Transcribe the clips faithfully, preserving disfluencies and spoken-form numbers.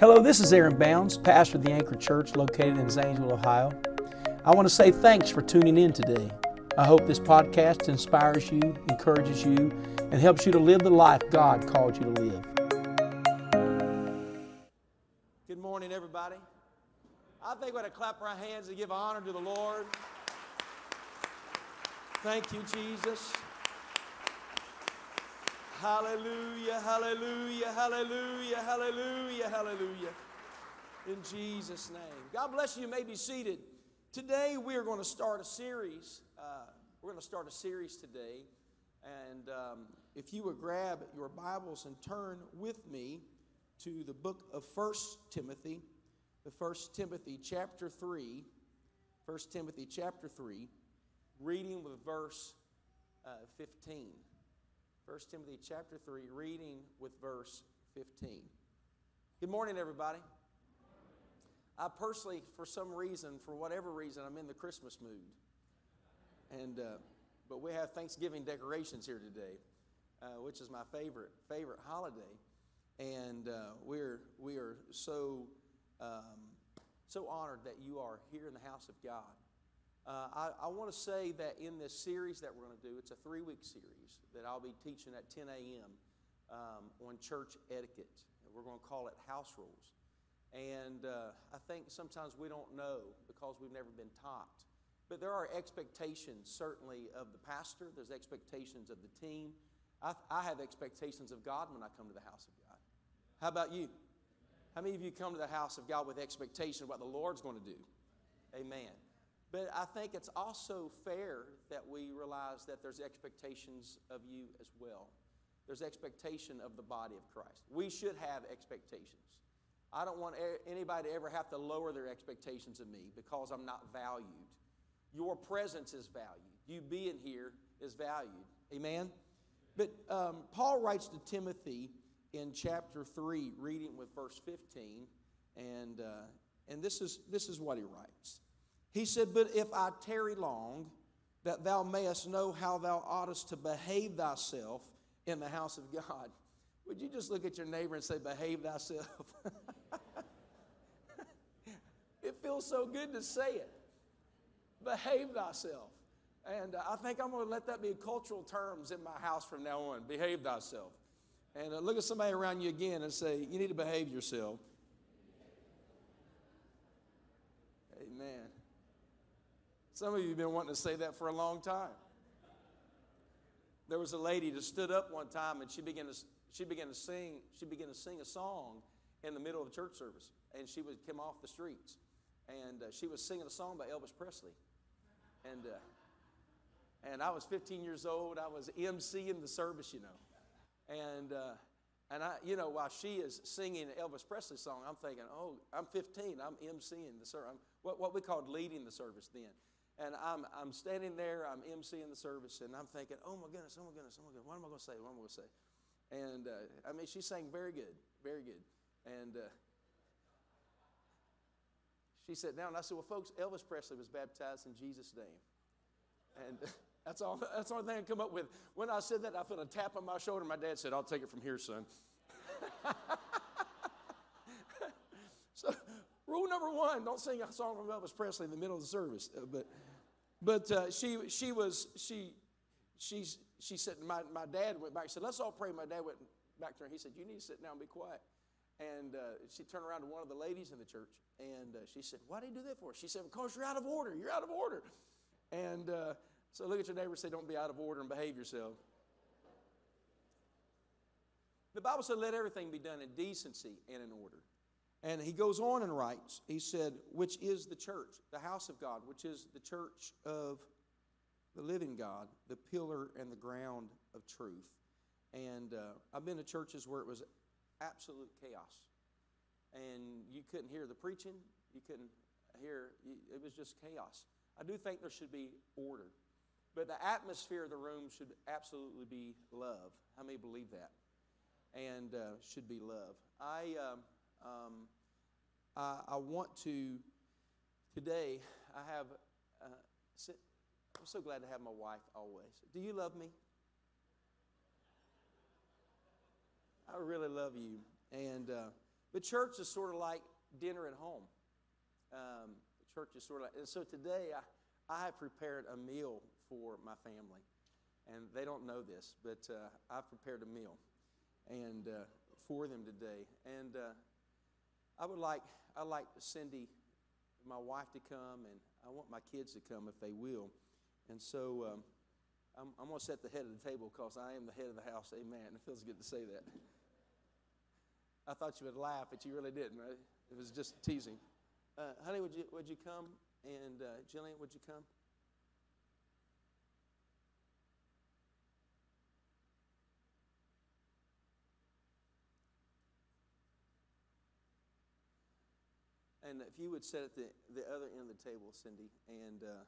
Hello, this is Aaron Bounds, pastor of the Anchor Church located in Zanesville, Ohio. I want to say thanks for tuning in today. I hope this podcast inspires you, encourages you, and helps you to live the life God called you to live. Good morning, everybody. I think we're going to clap our hands and give honor to the Lord. Thank you, Jesus. Hallelujah, hallelujah, hallelujah, hallelujah, hallelujah. In Jesus' name. God bless you. You may be seated. Today we're going to start a series. Uh, we're going to start a series today. And um, if you would grab your Bibles and turn with me to the book of First Timothy, the First Timothy chapter three, First Timothy chapter three, reading with verse uh, fifteen. First Timothy chapter three, reading with verse fifteen. Good morning, everybody. I personally, for some reason, for whatever reason, I'm in the Christmas mood. And, uh, but we have Thanksgiving decorations here today, uh, which is my favorite, favorite holiday. And uh, we're, we are so, um, so honored that you are here in the house of God. Uh, I, I want to say that in this series that we're going to do, it's a three-week series that I'll be teaching at ten a.m. Um, on church etiquette. We're going to call it House Rules. And uh, I think sometimes we don't know because we've never been taught. But there are expectations, certainly, of the pastor. There's expectations of the team. I, I have expectations of God when I come to the house of God. How about you? How many of you come to the house of God with expectation of what the Lord's going to do? Amen. But I think it's also fair that we realize that there's expectations of you as well. There's expectation of the body of Christ. We should have expectations. I don't want anybody to ever have to lower their expectations of me because I'm not valued. Your presence is valued. You being here is valued. Amen? But um, Paul writes to Timothy in chapter three, reading with verse fifteen, and, uh, and this is, this is what he writes. He said, "But if I tarry long, that thou mayest know how thou oughtest to behave thyself in the house of God." Would you just look at your neighbor and say, "Behave thyself"? It feels so good to say it. Behave thyself. And uh, I think I'm going to let that be cultural terms in my house from now on. Behave thyself. And uh, look at somebody around you again and say, "You need to behave yourself." Amen. Some of you have been wanting to say that for a long time. There was a lady that stood up one time and she began to she began to sing she began to sing a song in the middle of a church service, and she would come off the streets, and uh, she was singing a song by Elvis Presley, and uh, and I was fifteen years old. I was emceeing the service, you know, and uh, and I you know while she is singing an Elvis Presley song, I'm thinking, oh, I'm fifteen, I'm emceeing the service, what what we called leading the service then. And I'm I'm standing there, I'm emceeing the service, and I'm thinking, oh my goodness, oh my goodness, oh my goodness, what am I going to say, what am I going to say? And, uh, I mean, she sang very good, very good. And uh, she sat down, and I said, "Well, folks, Elvis Presley was baptized in Jesus' name." And uh, that's all. That's the only thing I come up with. When I said that, I felt a tap on my shoulder. My dad said, "I'll take it from here, son." So, rule number one, don't sing a song from Elvis Presley in the middle of the service. Uh, but... But uh, she she was, she she she said, my, my dad went back and said, "Let's all pray." My dad went back to her and he said, "You need to sit down and be quiet." And uh, she turned around to one of the ladies in the church and uh, she said, "Why do you do that for?" She said, "Because you're out of order. You're out of order." And uh, so look at your neighbor and say, "Don't be out of order and behave yourself." The Bible said, "Let everything be done in decency and in order." And he goes on and writes, he said, "Which is the church, the house of God, which is the church of the living God, the pillar and the ground of truth." And uh, I've been to churches where it was absolute chaos. And you couldn't hear the preaching. You couldn't hear, it was just chaos. I do think there should be order. But the atmosphere of the room should absolutely be love. How many believe that? And uh, should be love. I... Um, Um, I, I want to, today, I have, uh, I'm so glad to have my wife always. Do you love me? I really love you. And uh, But church is sort of like dinner at home. Um, church is sort of like, and so today I, I have prepared a meal for my family. And they don't know this, but uh, I've prepared a meal and uh, for them today. And uh, I would like, I like Cindy, my wife, to come, and I want my kids to come if they will. And so um, I'm, I'm going to set the head of the table because I am the head of the house. Amen. It feels good to say that. I thought you would laugh, but you really didn't, right? It was just teasing. Uh, honey, would you would you come? And uh, Jillian, would you come? And if you would sit at the, the other end of the table, Cindy, and uh,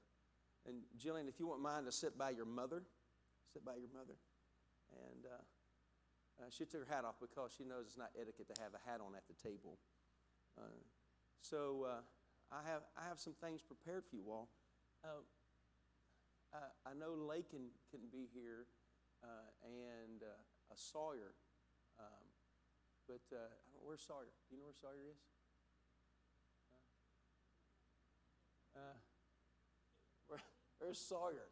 and Jillian, if you wouldn't mind to sit by your mother, sit by your mother. And uh, uh, she took her hat off because she knows it's not etiquette to have a hat on at the table. Uh, so uh, I have I have some things prepared for you all. Uh, I, I know Lake can, can be here, uh, and uh, a Sawyer, um, but uh, I don't, where's Sawyer? Do you know where Sawyer is? Uh, where, where's Sawyer?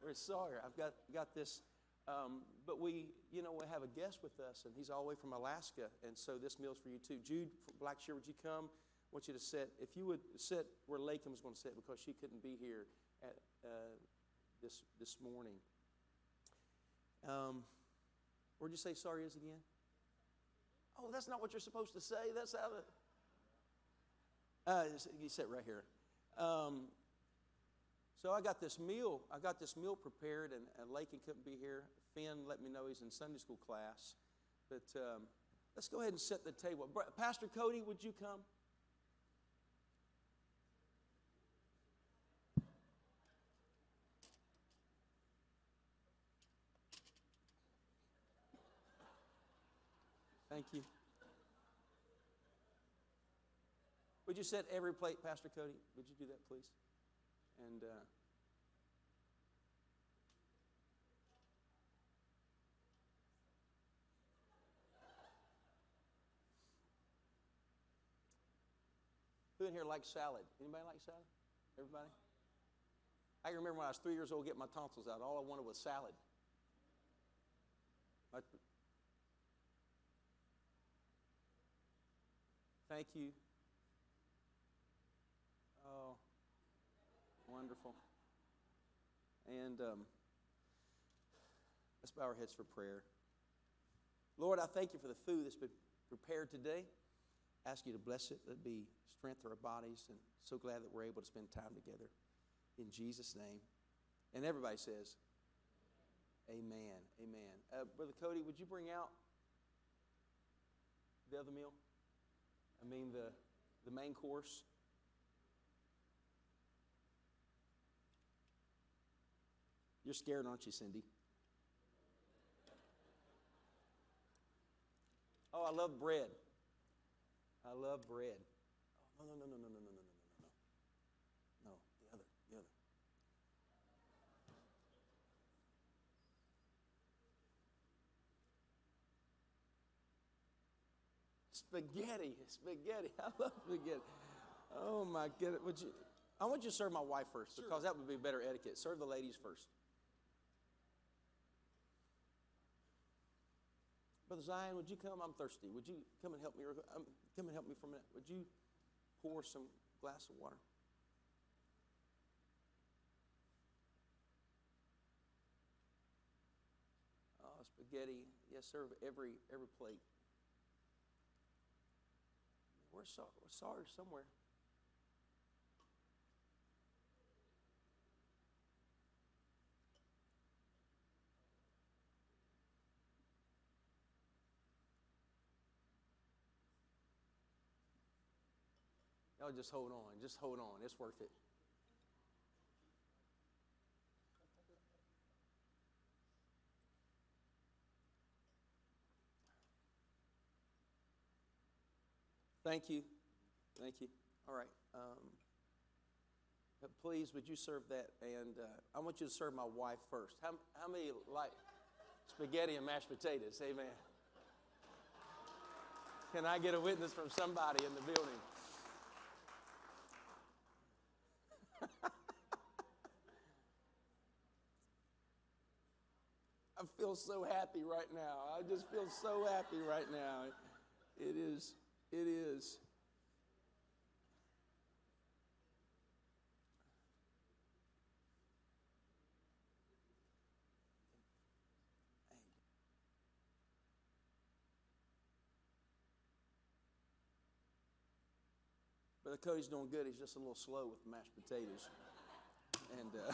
Where's Sawyer? I've got got this, um, but we, you know, we have a guest with us, and he's all the way from Alaska, and so this meal's for you too. Jude Blackshear, would you come? I want you to sit. If you would sit where Lakem was going to sit because she couldn't be here at uh, this this morning. Um, where'd you say Sawyer is again? Oh, that's not what you're supposed to say. That's how. The, uh, you sit right here. Um, so I got this meal. I got this meal prepared, and, and Lakin couldn't be here. Finn let me know he's in Sunday school class. But um, let's go ahead and set the table. Pastor Cody, would you come? Thank you. Would you set every plate, Pastor Cody? Would you do that, please? And uh, who in here likes salad? Anybody like salad? Everybody? I remember when I was three years old getting my tonsils out. All I wanted was salad. My, thank you. Oh, wonderful. And um, let's bow our heads for prayer. Lord, I thank you for the food that's been prepared today. I ask you to bless it. Let it be strength to our bodies. And so glad that we're able to spend time together. In Jesus' name. And everybody says, amen, amen. Uh, Brother Cody, would you bring out the other meal? I mean the, the main course. You're scared, aren't you, Cindy? Oh, I love bread. I love bread. Oh, no, no, no, no, no, no, no, no, no, no, no. No, the other, the other. Spaghetti, spaghetti. I love spaghetti. Oh, my goodness. Would you, I want you to serve my wife first because that would be better etiquette. Serve the ladies first. Brother Zion, would you come? I'm thirsty. Would you come and help me? Um, come and help me for a minute. Would you pour some glass of water? Oh, spaghetti. Yes, serve every every plate. We're sorry, we're sorry somewhere. Y'all just hold on. Just hold on. It's worth it. Thank you. Thank you. All right. Um, please, would you serve that? And uh, I want you to serve my wife first. How, how many like spaghetti and mashed potatoes? Amen. Can I get a witness from somebody in the building? I feel so happy right now. I just feel so happy right now. It is, it is. Brother Cody's doing good. He's just a little slow with mashed potatoes. And, uh,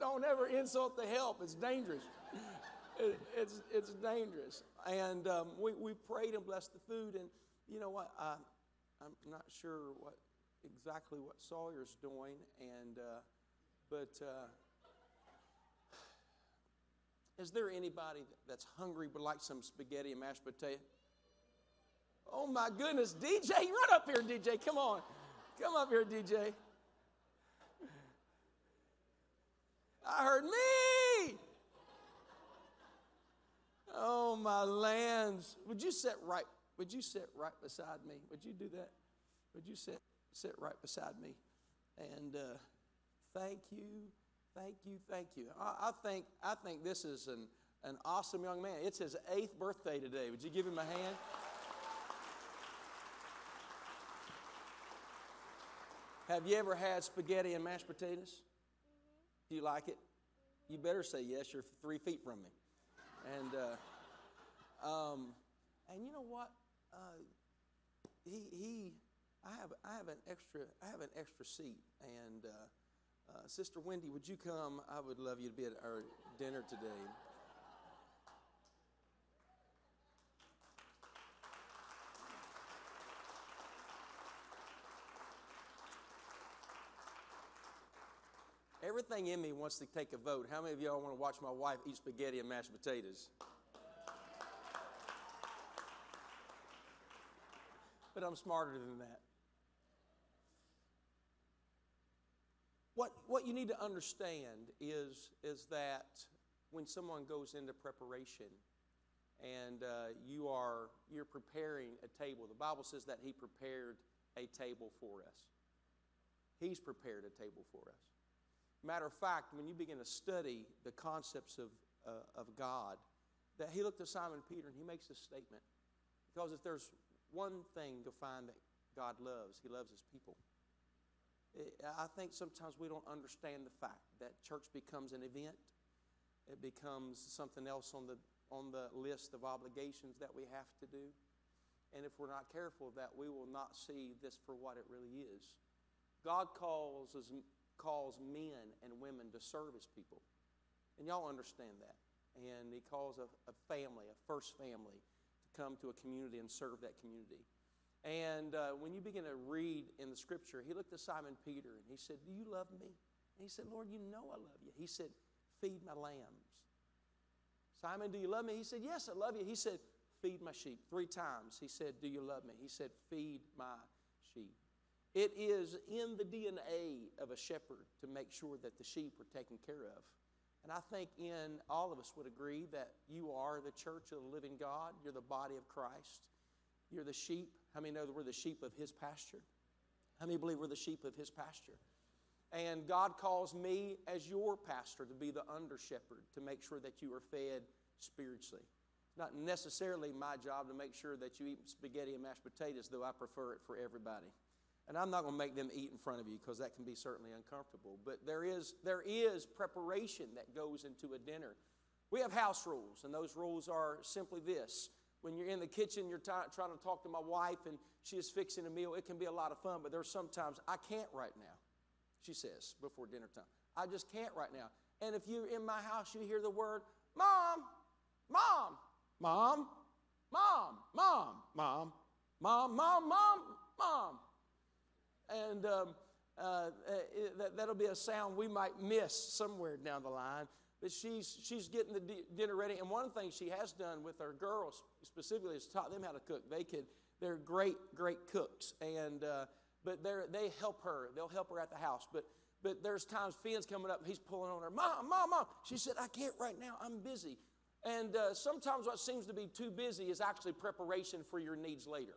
don't ever insult the help. It's dangerous. It, it's it's dangerous. And um, we, we prayed and blessed the food. And you know what? I, I'm not sure what exactly what Sawyer's doing. And uh, but uh, is there anybody that's hungry would like some spaghetti and mashed potato? Oh my goodness, D J, run up here, D J. Come on. Come up here, D J. I heard me. Oh, my lands. Would you sit right? Would you sit right beside me? Would you do that? Would you sit sit right beside me? And uh, thank you, thank you, thank you. I, I think I think this is an an awesome young man. It's his eighth birthday today. Would you give him a hand? Have you ever had spaghetti and mashed potatoes? Do you like it? You better say yes. You're three feet from me. And uh, um, and you know what? Uh, he he. I have I have an extra I have an extra seat. And uh, uh, Sister Wendy, would you come? I would love you to be at our dinner today. Everything in me wants to take a vote. How many of y'all want to watch my wife eat spaghetti and mashed potatoes? But I'm smarter than that. What, what you need to understand is, is that when someone goes into preparation and uh, you are, you're preparing a table, the Bible says that He prepared a table for us. He's prepared a table for us. Matter of fact, when you begin to study the concepts of, uh, of God, that He looked at Simon Peter and He makes this statement. Because if there's one thing to find that God loves, He loves His people. It, I think sometimes we don't understand the fact that church becomes an event. It becomes something else on the, on the list of obligations that we have to do. And if we're not careful of that, we will not see this for what it really is. God calls us... calls men and women to serve His people. And y'all understand that. And He calls a, a family, a first family, to come to a community and serve that community. And uh, when you begin to read in the Scripture, He looked at Simon Peter and He said, "Do you love me?" And he said, "Lord, you know I love you." He said, "Feed my lambs." "Simon, do you love me?" He said, "Yes, I love you." He said, "Feed my sheep." Three times He said, "Do you love me?" He said, "Feed my sheep." It is in the D N A of a shepherd to make sure that the sheep are taken care of. And I think in all of us would agree that you are the church of the living God. You're the body of Christ. You're the sheep. How many know that we're the sheep of His pasture? How many believe we're the sheep of His pasture? And God calls me as your pastor to be the under shepherd to make sure that you are fed spiritually. It's not necessarily my job to make sure that you eat spaghetti and mashed potatoes, though I prefer it for everybody. And I'm not going to make them eat in front of you because that can be certainly uncomfortable. But there is, there is preparation that goes into a dinner. We have house rules, and those rules are simply this. When you're in the kitchen, you're t- trying to talk to my wife, and she is fixing a meal. It can be a lot of fun, but there's sometimes, "I can't right now," she says before dinner time. "I just can't right now." And if you're in my house, you hear the word, "Mom, Mom, Mom, Mom, Mom, Mom, Mom, Mom, Mom, Mom." And um, uh, it, that, that'll be a sound we might miss somewhere down the line. But she's she's getting the d- dinner ready. And one thing she has done with our girls specifically is taught them how to cook. They could, they're great, great cooks. And uh, but they they help her. They'll help her at the house. But But there's times Finn's coming up, he's pulling on her, Mom, Mom, Mom. She said, I can't right now, I'm busy. And uh, sometimes what seems to be too busy is actually preparation for your needs later.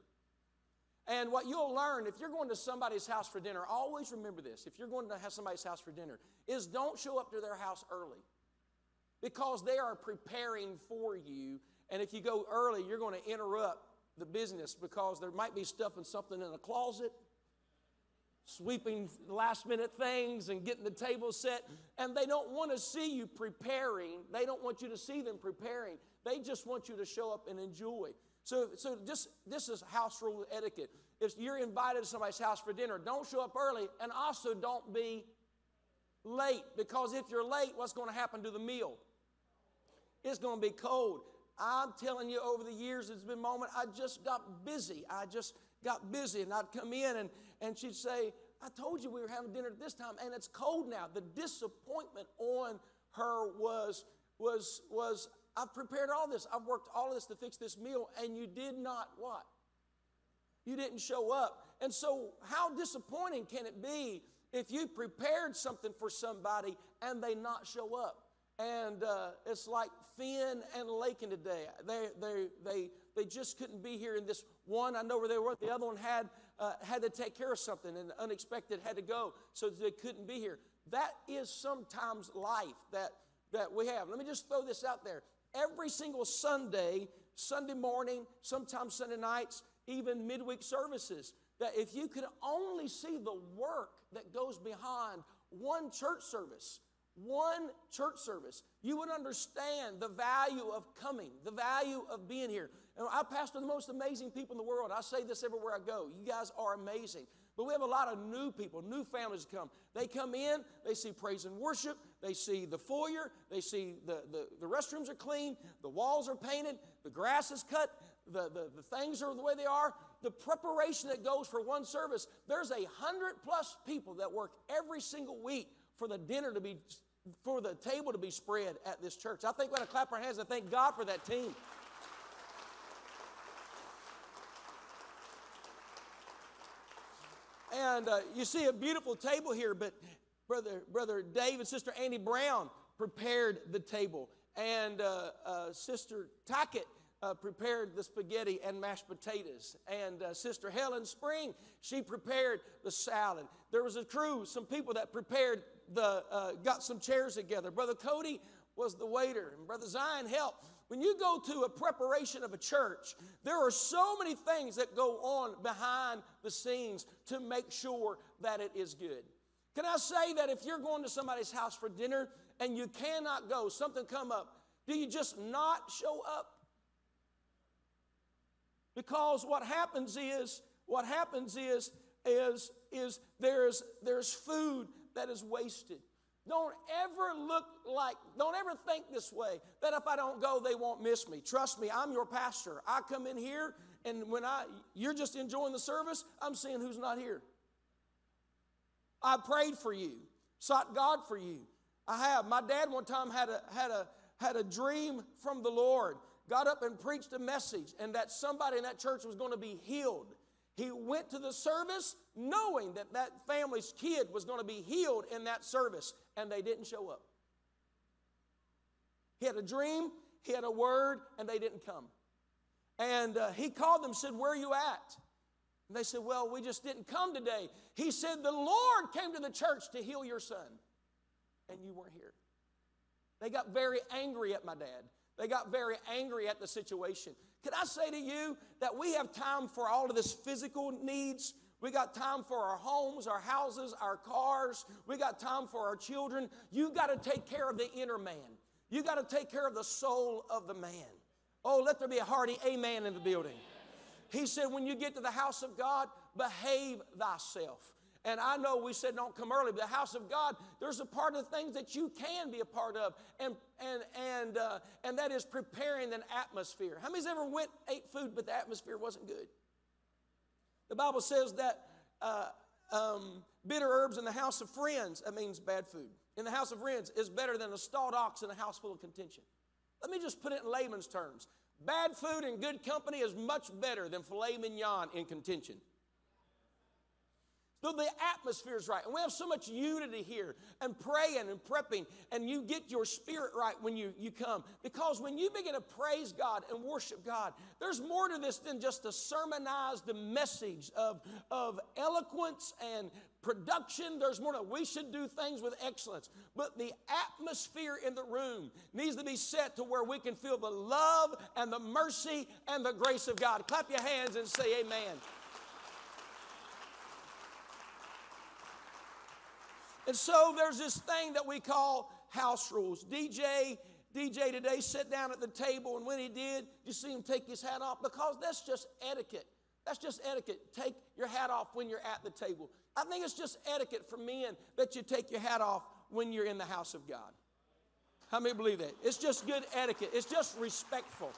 And what you'll learn, if you're going to somebody's house for dinner, always remember this, if you're going to have somebody's house for dinner, is don't show up to their house early, because they are preparing for you. And if you go early, you're going to interrupt the business, because there might be stuffing something in a closet, sweeping last minute things and getting the table set. And they don't want to see you preparing. They don't want you to see them preparing. They just want you to show up and enjoy. So, so just, this is house rule etiquette. If you're invited to somebody's house for dinner, don't show up early, and also don't be late, because if you're late, what's going to happen to the meal? It's going to be cold. I'm telling you, over the years, it's been a moment, I just got busy. I just got busy, and I'd come in, and, and she'd say, I told you we were having dinner at this time, and it's cold now. The disappointment on her was, was, was, I've prepared all this. I've worked all of this to fix this meal, and you did not what? You didn't show up. And so how disappointing can it be if you prepared something for somebody and they not show up? And uh, it's like Finn and Lakin today. They, they, they, they just couldn't be here. In this one, I know where they were. The other one had, uh, had to take care of something, and unexpected had to go, so they couldn't be here. That is sometimes life that, that we have. Let me just throw this out there. Every single Sunday, Sunday morning, sometimes Sunday nights, even midweek services, that if you could only see the work that goes behind one church service, one church service, you would understand the value of coming, the value of being here. And I pastor the most amazing people in the world. I say this everywhere I go. You guys are amazing. But we have a lot of new people, new families come. They come in, they see praise and worship, they see the foyer, they see the, the, the restrooms are clean, the walls are painted, the grass is cut, the, the, the things are the way they are. The preparation that goes for one service, there's a hundred plus people that work every single week for the dinner to be, for the table to be spread at this church. I think we're going to clap our hands and thank God for that team. And uh, you see a beautiful table here, but brother, brother Dave and sister Andy Brown prepared the table, and uh, uh, sister Tackett uh, prepared the spaghetti and mashed potatoes, and uh, sister Helen Spring, she prepared the salad. There was a crew, some people that prepared the, uh, got some chairs together. Brother Cody was the waiter, and brother Zion helped. When you go to a preparation of a church, there are so many things that go on behind the scenes to make sure that it is good. Can I say that if you're going to somebody's house for dinner and you cannot go, something come up, do you just not show up? Because what happens is, what happens is, is, is there's, there's food that is wasted. Don't ever look like, don't ever think this way, that if I don't go, they won't miss me. Trust me, I'm your pastor. I come in here, and when I, you're just enjoying the service, I'm seeing who's not here. I prayed for you, sought God for you. I have. My dad one time had a, had a, had a dream from the Lord, got up and preached a message, and that somebody in that church was going to be healed. He went to the service knowing that that family's kid was going to be healed in that service, and they didn't show up. He had a dream, he had a word, and they didn't come. And uh, he called them, said, where are you at? And they said, well, we just didn't come today. He said, the Lord came to the church to heal your son, and you weren't here. They got very angry at my dad. They got very angry at the situation. Can I say to you that we have time for all of this physical needs? We got time for our homes, our houses, our cars. We got time for our children. You got to take care of the inner man. You got to take care of the soul of the man. Oh, let there be a hearty amen in the building. He said, when you get to the house of God, behave thyself. And I know we said don't come early, but the house of God, there's a part of the things that you can be a part of, and and and uh, and that is preparing an atmosphere. How many's ever went, ate food, but the atmosphere wasn't good? The Bible says that uh, um, bitter herbs in the house of friends, that means bad food, in the house of friends is better than a stalled ox in a house full of contention. Let me just put it in layman's terms. Bad food and good company is much better than filet mignon in contention. So the atmosphere is right. And we have so much unity here and praying and prepping, and you get your spirit right when you, you come. Because when you begin to praise God and worship God, there's more to this than just to sermonize the message of, of eloquence and production. There's more to it. We should do things with excellence. But the atmosphere in the room needs to be set to where we can feel the love and the mercy and the grace of God. Clap your hands and say amen. And so there's this thing that we call house rules. D J, D J today sat down at the table, and when he did, you see him take his hat off, because that's just etiquette. That's just etiquette. Take your hat off when you're at the table. I think it's just etiquette for men that you take your hat off when you're in the house of God. How many believe that? It's just good etiquette. It's just respectful.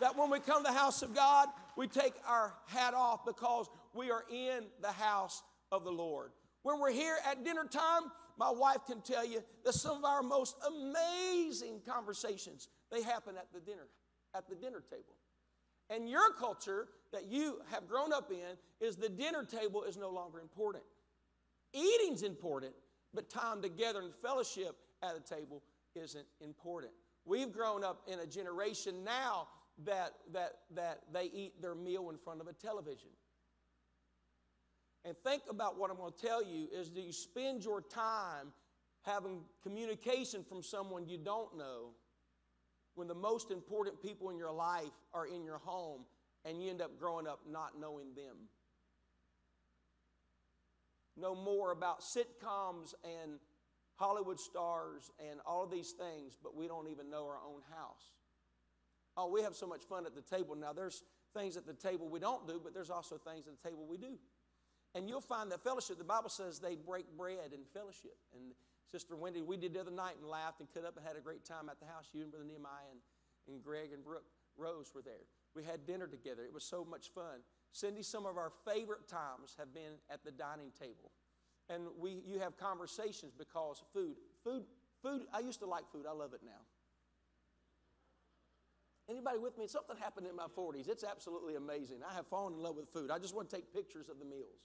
That when we come to the house of God, we take our hat off because we are in the house of the Lord. When we're here at dinner time, my wife can tell you that some of our most amazing conversations, they happen at the dinner, at the dinner table. And your culture that you have grown up in is the dinner table is no longer important. Eating's important, but time together and fellowship at a table isn't important. We've grown up in a generation now that, that, that they eat their meal in front of a television. And think about what I'm going to tell you is, do you spend your time having communication from someone you don't know when the most important people in your life are in your home, and you end up growing up not knowing them? Know more about sitcoms and Hollywood stars and all of these things, but we don't even know our own house. Oh, we have so much fun at the table. Now, there's things at the table we don't do, but there's also things at the table we do. And you'll find that fellowship, the Bible says they break bread in fellowship. And Sister Wendy, we did the other night and laughed and cut up and had a great time at the house. You and Brother Nehemiah and, and Greg and Brooke Rose were there. We had dinner together. It was so much fun. Cindy, some of our favorite times have been at the dining table. And we, you have conversations because food. Food, food, I used to like food. I love it now. Anybody with me? Something happened in my forties. It's absolutely amazing. I have fallen in love with food. I just want to take pictures of the meals.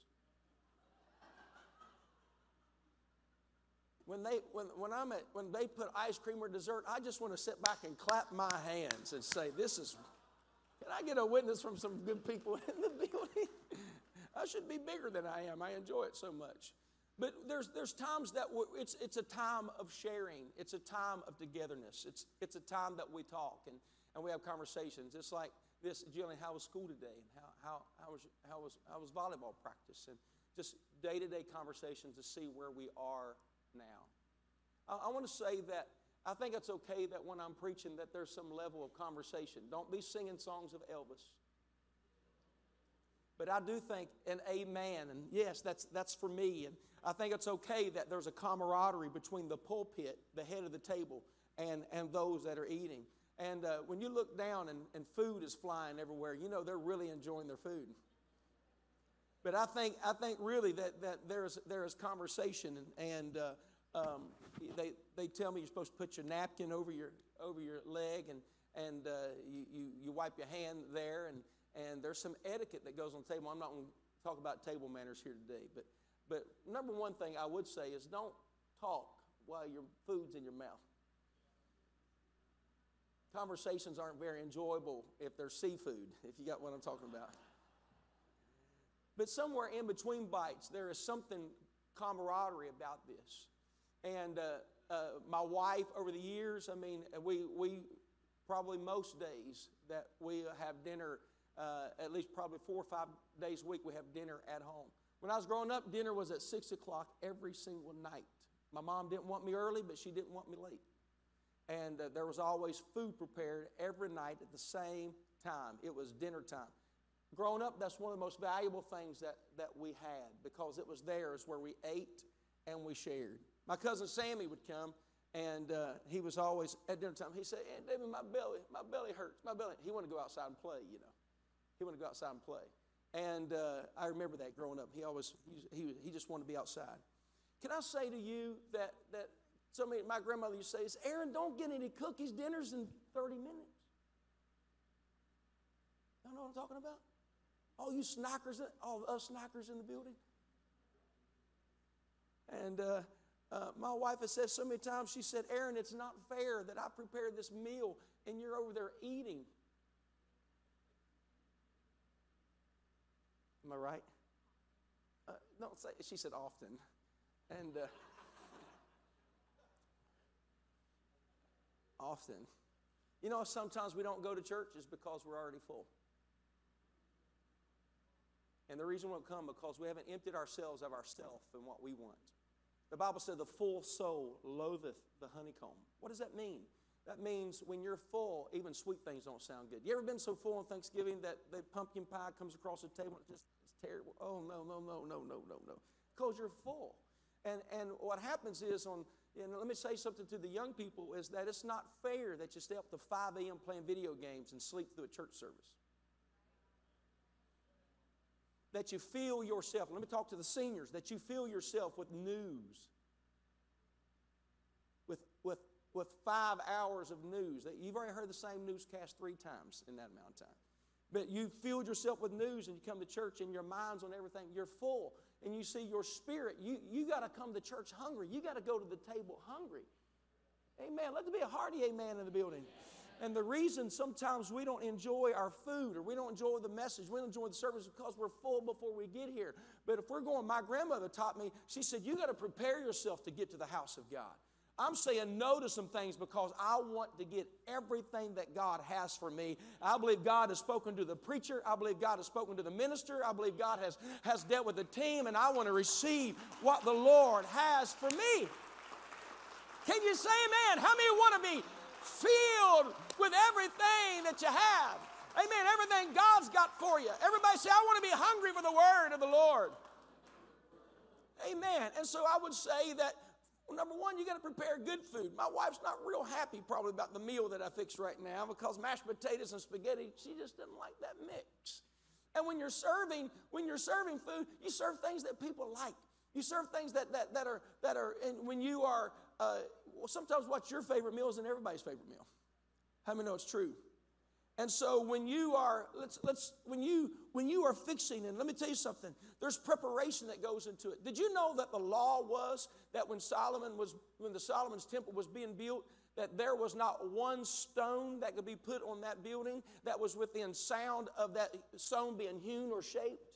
When they when when I'm at when they put ice cream or dessert, I just want to sit back and clap my hands and say, "This is." Can I get a witness from some good people in the building? I should be bigger than I am. I enjoy it so much. But there's there's times that we're, it's it's a time of sharing. It's a time of togetherness. It's it's a time that we talk and, and we have conversations. It's like this, Jillian. How was school today? And how how how was how was how was volleyball practice? And just day to day conversations to see where we are now. I, I want to say that I think it's okay that when I'm preaching that there's some level of conversation. Don't be singing songs of Elvis. But I do think an amen, and yes, that's that's for me. And I think it's okay that there's a camaraderie between the pulpit, the head of the table, and, and those that are eating. And uh, when you look down and, and food is flying everywhere, you know they're really enjoying their food. But I think I think really that, that there is there is conversation, and, and uh, um, they they tell me you're supposed to put your napkin over your over your leg, and and uh, you, you you wipe your hand there, and, and there's some etiquette that goes on the table. I'm not going to talk about table manners here today, but but number one thing I would say is don't talk while your food's in your mouth. Conversations aren't very enjoyable if they're seafood, if you got what I'm talking about. But somewhere in between bites, there is something camaraderie about this. And uh, uh, my wife, over the years, I mean, we we probably most days that we have dinner, uh, at least probably four or five days a week, we have dinner at home. When I was growing up, dinner was at six o'clock every single night. My mom didn't want me early, but she didn't want me late. And uh, there was always food prepared every night at the same time. It was dinner time. Growing up, that's one of the most valuable things that, that we had, because it was theirs where we ate and we shared. My cousin Sammy would come, and uh, he was always at dinner time. He said, "Aunt David, my belly, my belly hurts, my belly." He wanted to go outside and play, you know. He wanted to go outside and play, and uh, I remember that growing up. He always he he just wanted to be outside. Can I say to you that that somebody, my grandmother used to say, "Aaron, don't get any cookies. Dinner's in thirty minutes." Y'all know what I'm talking about? All you snackers, all us snackers in the building. And uh, uh, my wife has said so many times, she said, Aaron, it's not fair that I prepared this meal and you're over there eating. Am I right? Uh, don't say, she said often. And uh, often. You know, sometimes we don't go to churches because we're already full. And the reason won't come because we haven't emptied ourselves of ourself and what we want. The Bible said the full soul loatheth the honeycomb. What does that mean? That means when you're full, even sweet things don't sound good. You ever been so full on Thanksgiving that the pumpkin pie comes across the table and it's just it's terrible? Oh, no, no, no, no, no, no, no. Because you're full. And, and what happens is on... And let me say something to the young people is that it's not fair that you stay up to five a.m. playing video games and sleep through a church service. That you fill yourself, let me talk to the seniors, that you fill yourself with news, with, with, with five hours of news. That you've already heard the same newscast three times in that amount of time. But you filled yourself with news and you come to church and your mind's on everything. You're full. And you see your spirit. You, you got to come to church hungry. You got to go to the table hungry. Amen. Let there be a hearty amen in the building. And the reason sometimes we don't enjoy our food or we don't enjoy the message, we don't enjoy the service because we're full before we get here. But if we're going, my grandmother taught me, she said, you got to prepare yourself to get to the house of God. I'm saying no to some things because I want to get everything that God has for me. I believe God has spoken to the preacher. I believe God has spoken to the minister. I believe God has, has dealt with the team, and I want to receive what the Lord has for me. Can you say amen? How many want to be filled with everything that you have? Amen. Everything God's got for you. Everybody say, I want to be hungry for the word of the Lord. Amen. And so I would say that, well, number one, you got to prepare good food. My wife's not real happy probably about the meal that I fixed right now because mashed potatoes and spaghetti, she just doesn't like that mix. And when you're serving, when you're serving food, you serve things that people like. You serve things that that that are that are. And when you are, uh, well, sometimes what's your favorite meal isn't everybody's favorite meal. How many know it's true? And so when you are, let's let's when you when you are fixing, and let me tell you something, there's preparation that goes into it. Did you know that the law was that when Solomon was when the Solomon's temple was being built, that there was not one stone that could be put on that building that was within sound of that stone being hewn or shaped?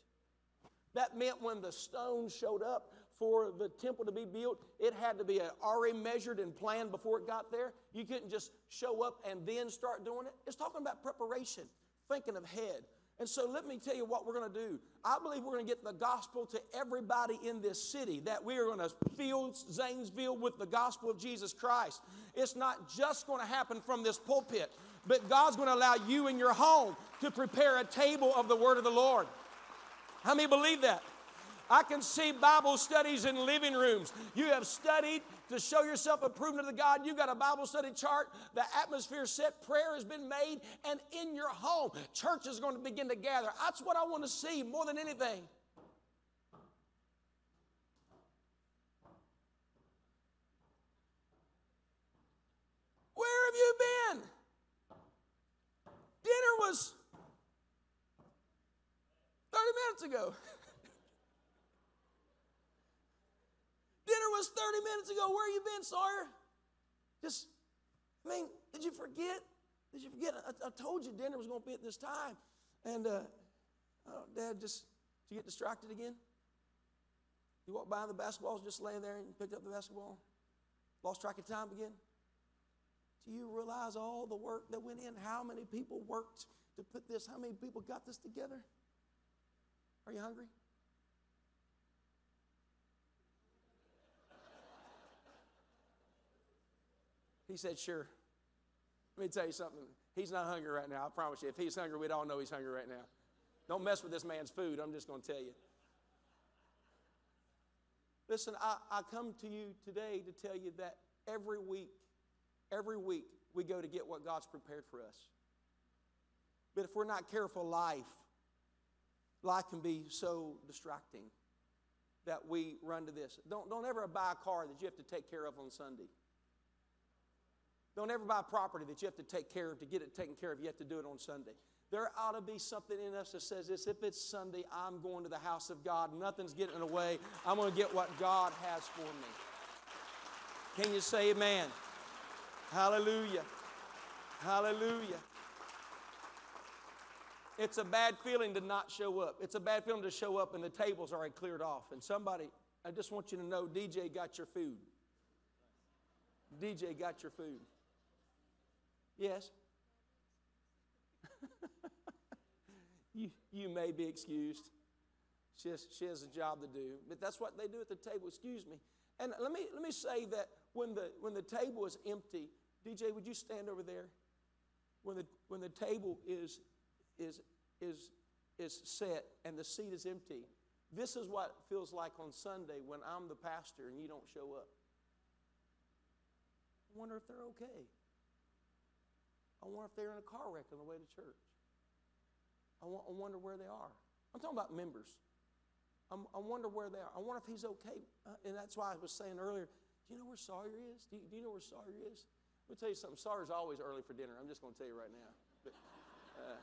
That meant when the stone showed up for the temple to be built, it had to be already measured and planned before it got there. You couldn't just show up and then start doing it. It's talking about preparation, thinking ahead. And so let me tell you what we're going to do. I believe we're going to get the gospel to everybody in this city, that we are going to fill Zanesville with the gospel of Jesus Christ. It's not just going to happen from this pulpit, but God's going to allow you in your home to prepare a table of the word of the Lord. How many believe that? I can see Bible studies in living rooms. You have studied to show yourself approved unto God. You got a Bible study chart. The atmosphere set. Prayer has been made. And in your home, church is going to begin to gather. That's what I want to see more than anything. Where have you been? Dinner was thirty minutes ago. Dinner was thirty minutes ago. Where you been, Sawyer? Just, I mean, did you forget? Did you forget? I, I told you dinner was going to be at this time. And, uh, oh, Dad, just, did you get distracted again? You walked by and the basketball's just laying there and you picked up the basketball? Lost track of time again? Do you realize all the work that went in? How many people worked to put this? How many people got this together? Are you hungry? He said, sure. Let me tell you something. He's not hungry right now. I promise you. If he's hungry, we'd all know he's hungry right now. Don't mess with this man's food. I'm just going to tell you. Listen, I, I come to you today to tell you that every week, every week we go to get what God's prepared for us. But if we're not careful, life, life can be so distracting that we run to this. Don't, don't ever buy a car that you have to take care of on Sunday. Don't ever buy property that you have to take care of to get it taken care of. You have to do it on Sunday. There ought to be something in us that says this: if it's Sunday, I'm going to the house of God. Nothing's getting in the way. I'm going to get what God has for me. Can you say amen? Hallelujah. Hallelujah. It's a bad feeling to not show up. It's a bad feeling to show up and the tables already cleared off. And somebody, I just want you to know, D J got your food. D J got your food. Yes. you, you may be excused. She has, she has a job to do. But that's what they do at the table. Excuse me. And let me, let me say that when the, when the table is empty, D J, would you stand over there? When the, when the table is is is is set and the seat is empty, this is what it feels like on Sunday when I'm the pastor and you don't show up. I wonder if they're okay. I wonder if they're in a car wreck on the way to church. I wonder where they are. I'm talking about members. I'm, I wonder where they are. I wonder if he's okay. And that's why I was saying earlier, do you know where Sawyer is? Do you, do you know where Sawyer is? Let me tell you something. Sawyer's always early for dinner. I'm just going to tell you right now. But, uh,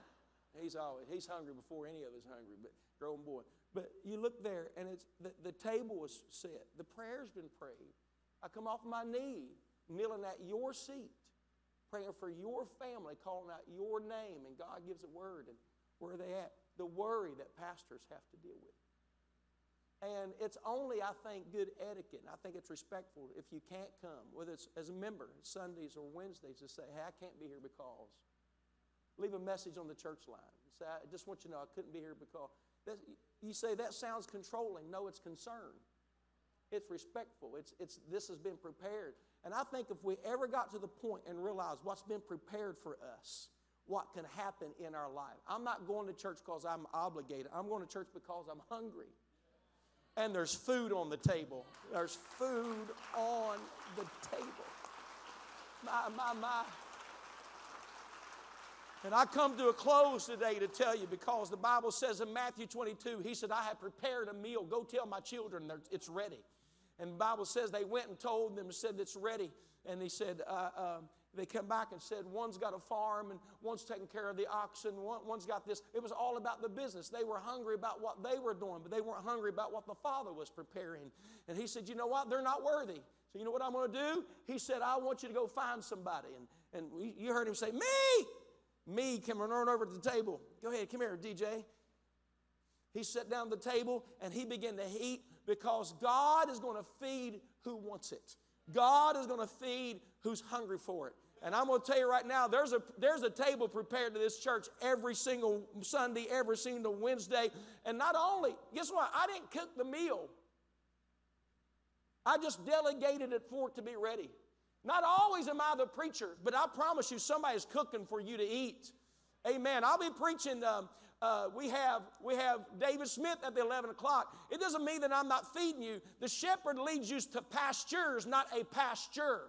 He's always, he's hungry before any of us hungry, but grown boy. But you look there, and it's the, the table is set. The prayer's been prayed. I come off my knee, kneeling at your seat, praying for your family, calling out your name, and God gives a word. And where are they at? The worry that pastors have to deal with. And it's only, I think, good etiquette, and I think it's respectful if you can't come, whether it's as a member, Sundays or Wednesdays, to say, hey, I can't be here because... Leave a message on the church line. Say, I just want you to know I couldn't be here because... That's, you say, that sounds controlling. No, it's concern. It's respectful. It's, it's, this has been prepared. And I think if we ever got to the point and realized what's been prepared for us, what can happen in our life. I'm not going to church because I'm obligated. I'm going to church because I'm hungry. And there's food on the table. There's food on the table. My, my, my... And I come to a close today to tell you because the Bible says in Matthew twenty-two, he said, I have prepared a meal. Go tell my children it's ready. And the Bible says they went and told them and said it's ready. And he said, uh, uh, they come back and said, one's got a farm and one's taking care of the oxen. One, one's got this. It was all about the business. They were hungry about what they were doing, but they weren't hungry about what the Father was preparing. And he said, you know what? They're not worthy. So you know what I'm going to do? He said, I want you to go find somebody. And, and we, you heard him say, me? Me can run over to the table. Go ahead, come here, D J. He sat down at the table and he began to eat because God is going to feed who wants it. God is going to feed who's hungry for it. And I'm going to tell you right now, there's a, there's a table prepared to this church every single Sunday, every single Wednesday. And not only, guess what? I didn't cook the meal. I just delegated it for it to be ready. Not always am I the preacher, but I promise you somebody's cooking for you to eat. Amen. I'll be preaching. Um, uh, we have we have David Smith at the eleven o'clock. It doesn't mean that I'm not feeding you. The shepherd leads you to pastures, not a pasture.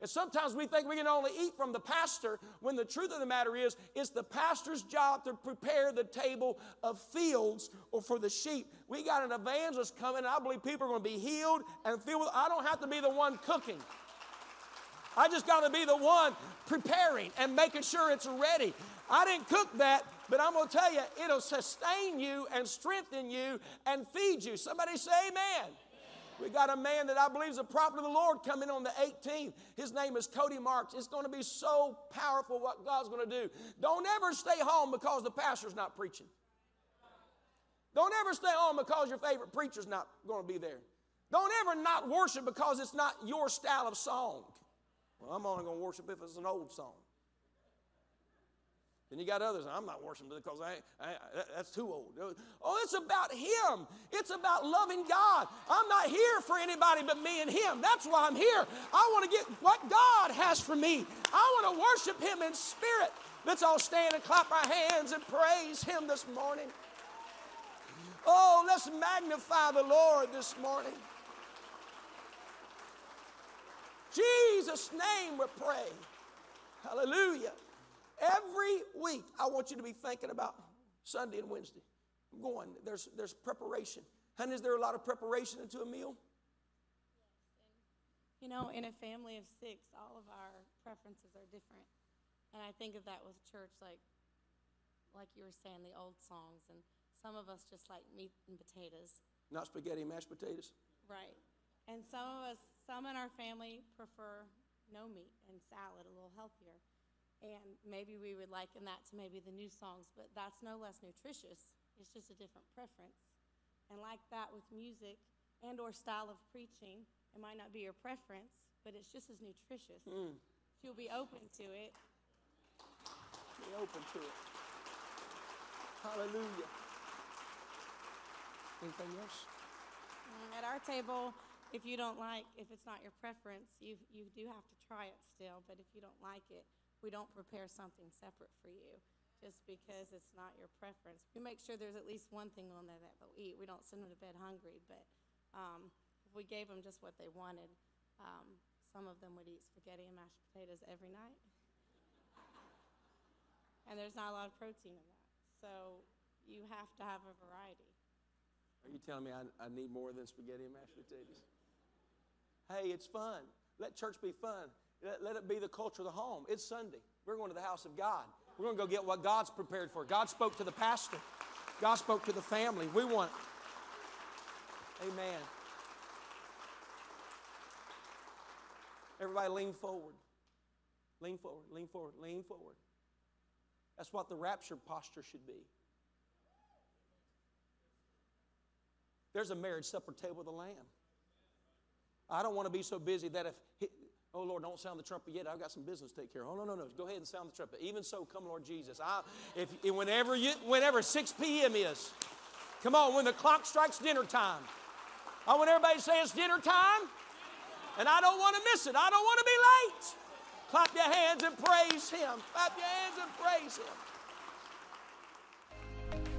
And sometimes we think we can only eat from the pastor when the truth of the matter is it's the pastor's job to prepare the table of fields or for the sheep. We got an evangelist coming, and I believe people are going to be healed and filled with. I don't have to be the one cooking. I just got to be the one preparing and making sure it's ready. I didn't cook that, but I'm going to tell you, it'll sustain you and strengthen you and feed you. Somebody say amen. We got a man that I believe is a prophet of the Lord coming on the eighteenth. His name is Cody Marks. It's going to be so powerful what God's going to do. Don't ever stay home because the pastor's not preaching. Don't ever stay home because your favorite preacher's not going to be there. Don't ever not worship because it's not your style of song. Well, I'm only going to worship if it's an old song. And you got others, I'm not worshiping because I, I, that's too old. Oh, it's about Him. It's about loving God. I'm not here for anybody but me and Him. That's why I'm here. I want to get what God has for me. I want to worship Him in spirit. Let's all stand and clap our hands and praise Him this morning. Oh, let's magnify the Lord this morning. Jesus' name we pray. Hallelujah. Every week, I want you to be thinking about Sunday and Wednesday. I'm going, there's, there's preparation. Honey, is there a lot of preparation into a meal? Yes. And, you know, in a family of six, all of our preferences are different. And I think of that with church, like like you were saying, the old songs, and some of us just like meat and potatoes. Not spaghetti, mashed potatoes. Right. And some of us, some in our family prefer no meat and salad, a little healthier. And maybe we would liken that to maybe the new songs, but that's no less nutritious. It's just a different preference. And like that with music and or style of preaching, it might not be your preference, but it's just as nutritious. Mm. If you'll be open to it. Be open to it. Hallelujah. Anything else? At our table, if you don't like, if it's not your preference, you you do have to try it still. But if you don't like it, we don't prepare something separate for you just because it's not your preference. We make sure there's at least one thing on there that they'll eat. We don't send them to bed hungry, but um, if we gave them just what they wanted, um, some of them would eat spaghetti and mashed potatoes every night. And there's not a lot of protein in that. So you have to have a variety. Are you telling me I, I need more than spaghetti and mashed potatoes? Hey, it's fun. Let church be fun. Let, let it be the culture of the home. It's Sunday. We're going to the house of God. We're going to go get what God's prepared for. God spoke to the pastor. God spoke to the family. We want it. Amen. Everybody lean forward. Lean forward, lean forward, lean forward. That's what the rapture posture should be. There's a marriage supper table of the Lamb. I don't want to be so busy that if, he, oh, Lord, don't sound the trumpet yet. I've got some business to take care of. Oh, no, no, no. Go ahead and sound the trumpet. Even so, come, Lord Jesus. I, if, if whenever, you, whenever six p.m. is, come on, when the clock strikes dinner time. I want everybody to say it's dinner time, and I don't want to miss it. I don't want to be late. Clap your hands and praise Him. Clap your hands and praise Him.